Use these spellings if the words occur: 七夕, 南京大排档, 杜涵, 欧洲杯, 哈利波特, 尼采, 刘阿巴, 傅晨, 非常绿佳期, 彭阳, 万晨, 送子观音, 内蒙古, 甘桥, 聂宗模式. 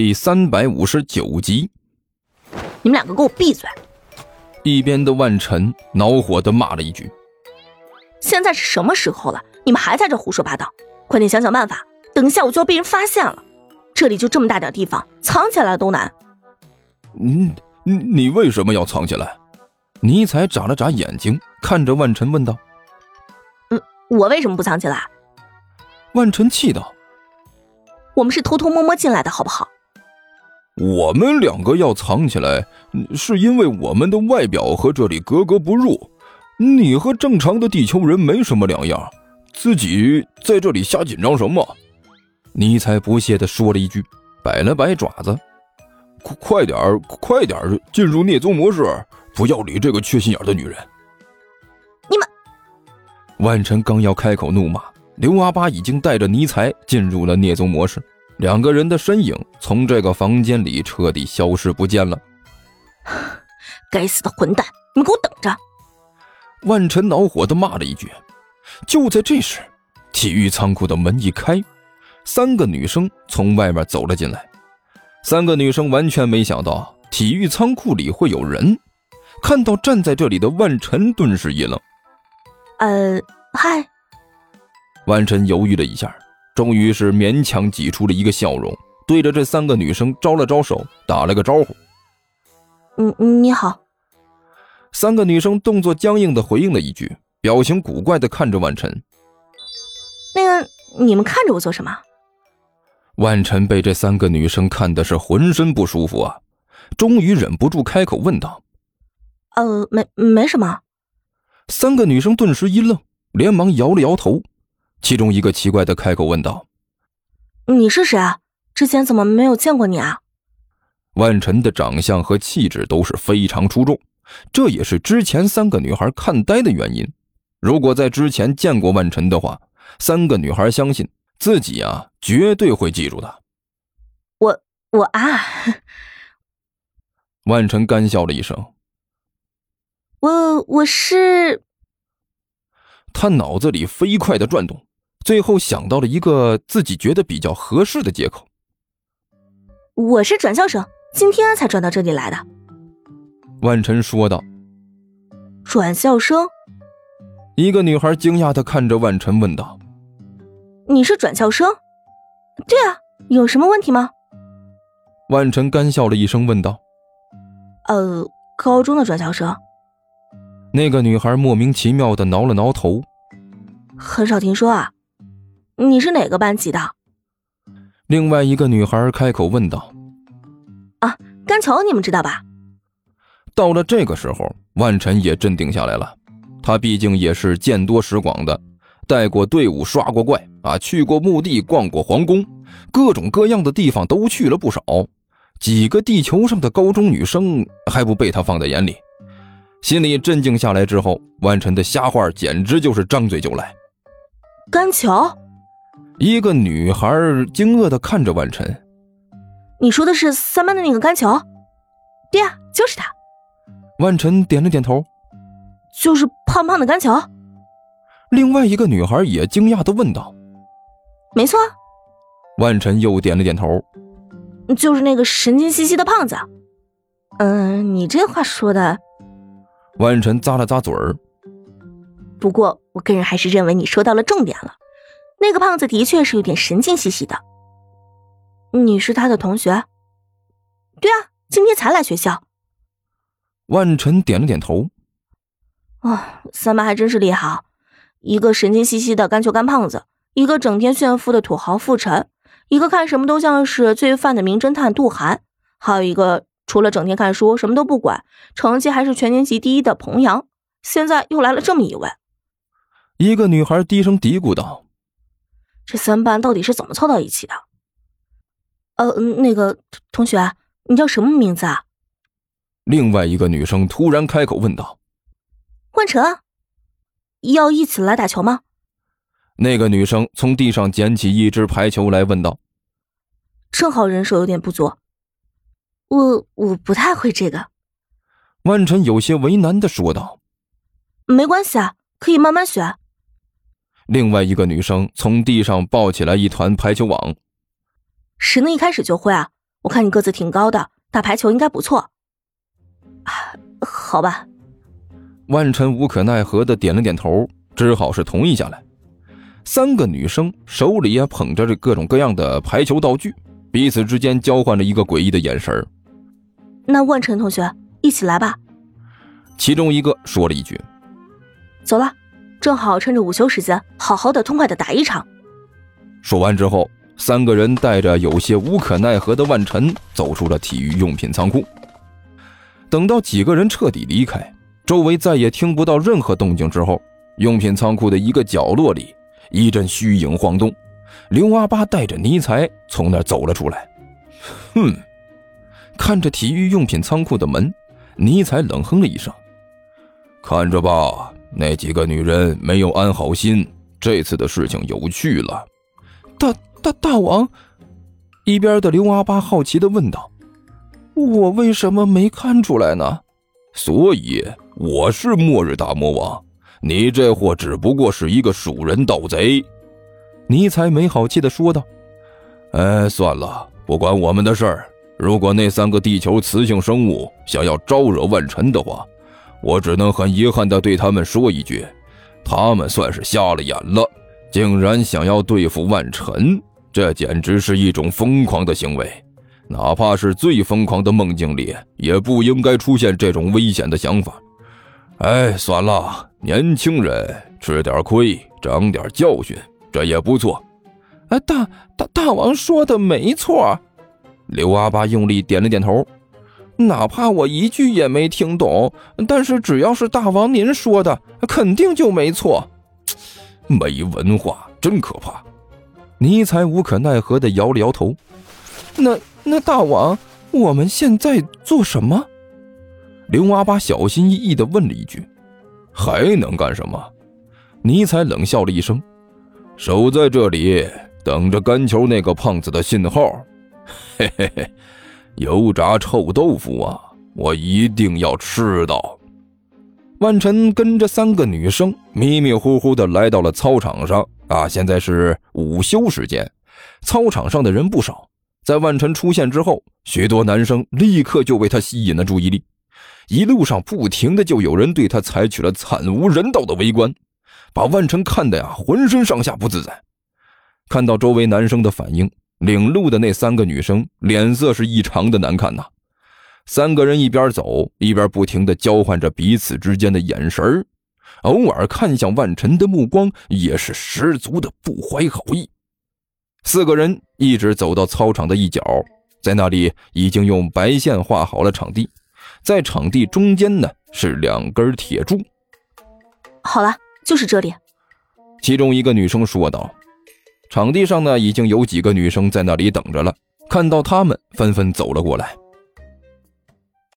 第359集。你们两个给我闭嘴！一边的万晨恼火地骂了一句：现在是什么时候了，你们还在这胡说八道，快点想想办法，等一下我就要被人发现了，这里就这么大点地方，藏起来都难。你为什么要藏起来？尼采眨了眨眼睛看着万晨问道。我为什么不藏起来？万晨气道。我们是偷偷摸摸进来的好不好？我们两个要藏起来是因为我们的外表和这里格格不入，你和正常的地球人没什么两样，自己在这里瞎紧张什么？尼采不屑地说了一句，摆了摆爪子。快点进入聂宗模式，不要理这个缺心眼的女人。你们！万晨刚要开口怒骂，刘阿巴已经带着尼才进入了聂宗模式，两个人的身影从这个房间里彻底消失不见了。该死的混蛋，你们给我等着！万晨恼火地骂了一句。就在这时，体育仓库的门一开，三个女生从外面走了进来。三个女生完全没想到体育仓库里会有人，看到站在这里的万晨顿时一愣。嗨。万晨犹豫了一下，终于是勉强挤出了一个笑容，对着这三个女生招了招手，打了个招呼。你好。三个女生动作僵硬地回应了一句，表情古怪地看着万晨。你们看着我做什么？万晨被这三个女生看的是浑身不舒服啊，终于忍不住开口问道。没什么。三个女生顿时一愣，连忙摇了摇头，其中一个奇怪的开口问道。你是谁啊？之前怎么没有见过你啊？万晨的长相和气质都是非常出众，这也是之前三个女孩看呆的原因，如果在之前见过万晨的话，三个女孩相信自己啊绝对会记住的。我万晨干笑了一声。我是。他脑子里飞快地转动，最后想到了一个自己觉得比较合适的借口。我是转校生，今天才转到这里来的。万晨说道。转校生？一个女孩惊讶地看着万晨问道。你是转校生？对啊，有什么问题吗？万晨干笑了一声问道。高中的转校生。那个女孩莫名其妙地挠了挠头。很少听说啊，你是哪个班级的？另外一个女孩开口问道。甘桥你们知道吧？到了这个时候，万晨也镇定下来了，他毕竟也是见多识广的，带过队伍，刷过怪啊，去过墓地，逛过皇宫，各种各样的地方都去了不少，几个地球上的高中女生还不被他放在眼里。心里镇静下来之后，万晨的瞎话简直就是张嘴就来。甘桥？一个女孩惊愕地看着万晨。你说的是三班的那个甘桥？对啊，就是他。万晨点了点头。就是胖胖的甘桥？另外一个女孩也惊讶地问道。没错。万晨又点了点头。就是那个神经兮兮的胖子。你这话说的。万晨咂了咂嘴儿。不过我个人还是认为你说到了重点了，那个胖子的确是有点神经兮兮的。你是他的同学？对啊，今天才来学校。万晨点了点头。三妈还真是厉害，一个神经兮兮的干球干胖子，一个整天炫富的土豪傅晨，一个看什么都像是罪犯的名侦探杜涵，还有一个除了整天看书什么都不管，成绩还是全年级第一的彭阳，现在又来了这么一位。一个女孩低声嘀咕道。这三班到底是怎么凑到一起的？那个同学，你叫什么名字啊？另外一个女生突然开口问道。万晨，要一起来打球吗？那个女生从地上捡起一只排球来问道。正好人手有点不足。我不太会这个。万晨有些为难地说道。没关系啊，可以慢慢学。另外一个女生从地上抱起来一团排球网。谁能一开始就会啊？我看你个子挺高的，打排球应该不错。啊，好吧。万晨无可奈何的点了点头，只好是同意下来。三个女生手里也捧着各种各样的排球道具，彼此之间交换着一个诡异的眼神。那万晨同学，一起来吧。其中一个说了一句：走了，正好趁着午休时间，好好的痛快的打一场。说完之后，三个人带着有些无可奈何的万晨走出了体育用品仓库。等到几个人彻底离开，周围再也听不到任何动静之后，用品仓库的一个角落里，一阵虚影晃动，刘阿巴带着尼才从那儿走了出来。看着体育用品仓库的门，尼才冷哼了一声：看着吧，那几个女人没有安好心，这次的事情有趣了。大王，一边的刘阿巴好奇地问道：我为什么没看出来呢？所以我是末日大魔王，你这货只不过是一个鼠人盗贼。尼才没好气地说道：算了，不管我们的事儿，如果那三个地球雌性生物想要招惹万晨的话，我只能很遗憾地对他们说一句，他们算是瞎了眼了，竟然想要对付万晨，这简直是一种疯狂的行为，哪怕是最疯狂的梦境里也不应该出现这种危险的想法。算了，年轻人吃点亏，长点教训，这也不错。大王说的没错。刘阿巴用力点了点头。哪怕我一句也没听懂，但是只要是大王您说的，肯定就没错。没文化真可怕。尼才无可奈何地摇了摇头。那大王，我们现在做什么？刘阿巴小心翼翼地问了一句。还能干什么？尼才冷笑了一声。守在这里，等着干球那个胖子的信号。嘿嘿嘿，油炸臭豆腐啊，我一定要吃到。万晨跟着三个女生迷迷糊糊地来到了操场上啊，现在是午休时间，操场上的人不少。在万晨出现之后，许多男生立刻就为他吸引了注意力，一路上不停的就有人对他采取了惨无人道的围观，把万晨看得呀浑身上下不自在。看到周围男生的反应，领路的那三个女生脸色是异常的难看呐。三个人一边走一边不停地交换着彼此之间的眼神，偶尔看向万晨的目光也是十足的不怀好意。四个人一直走到操场的一角，在那里已经用白线画好了场地，在场地中间呢是两根铁柱。好了，就是这里。其中一个女生说道。场地上呢已经有几个女生在那里等着了，看到她们纷纷走了过来。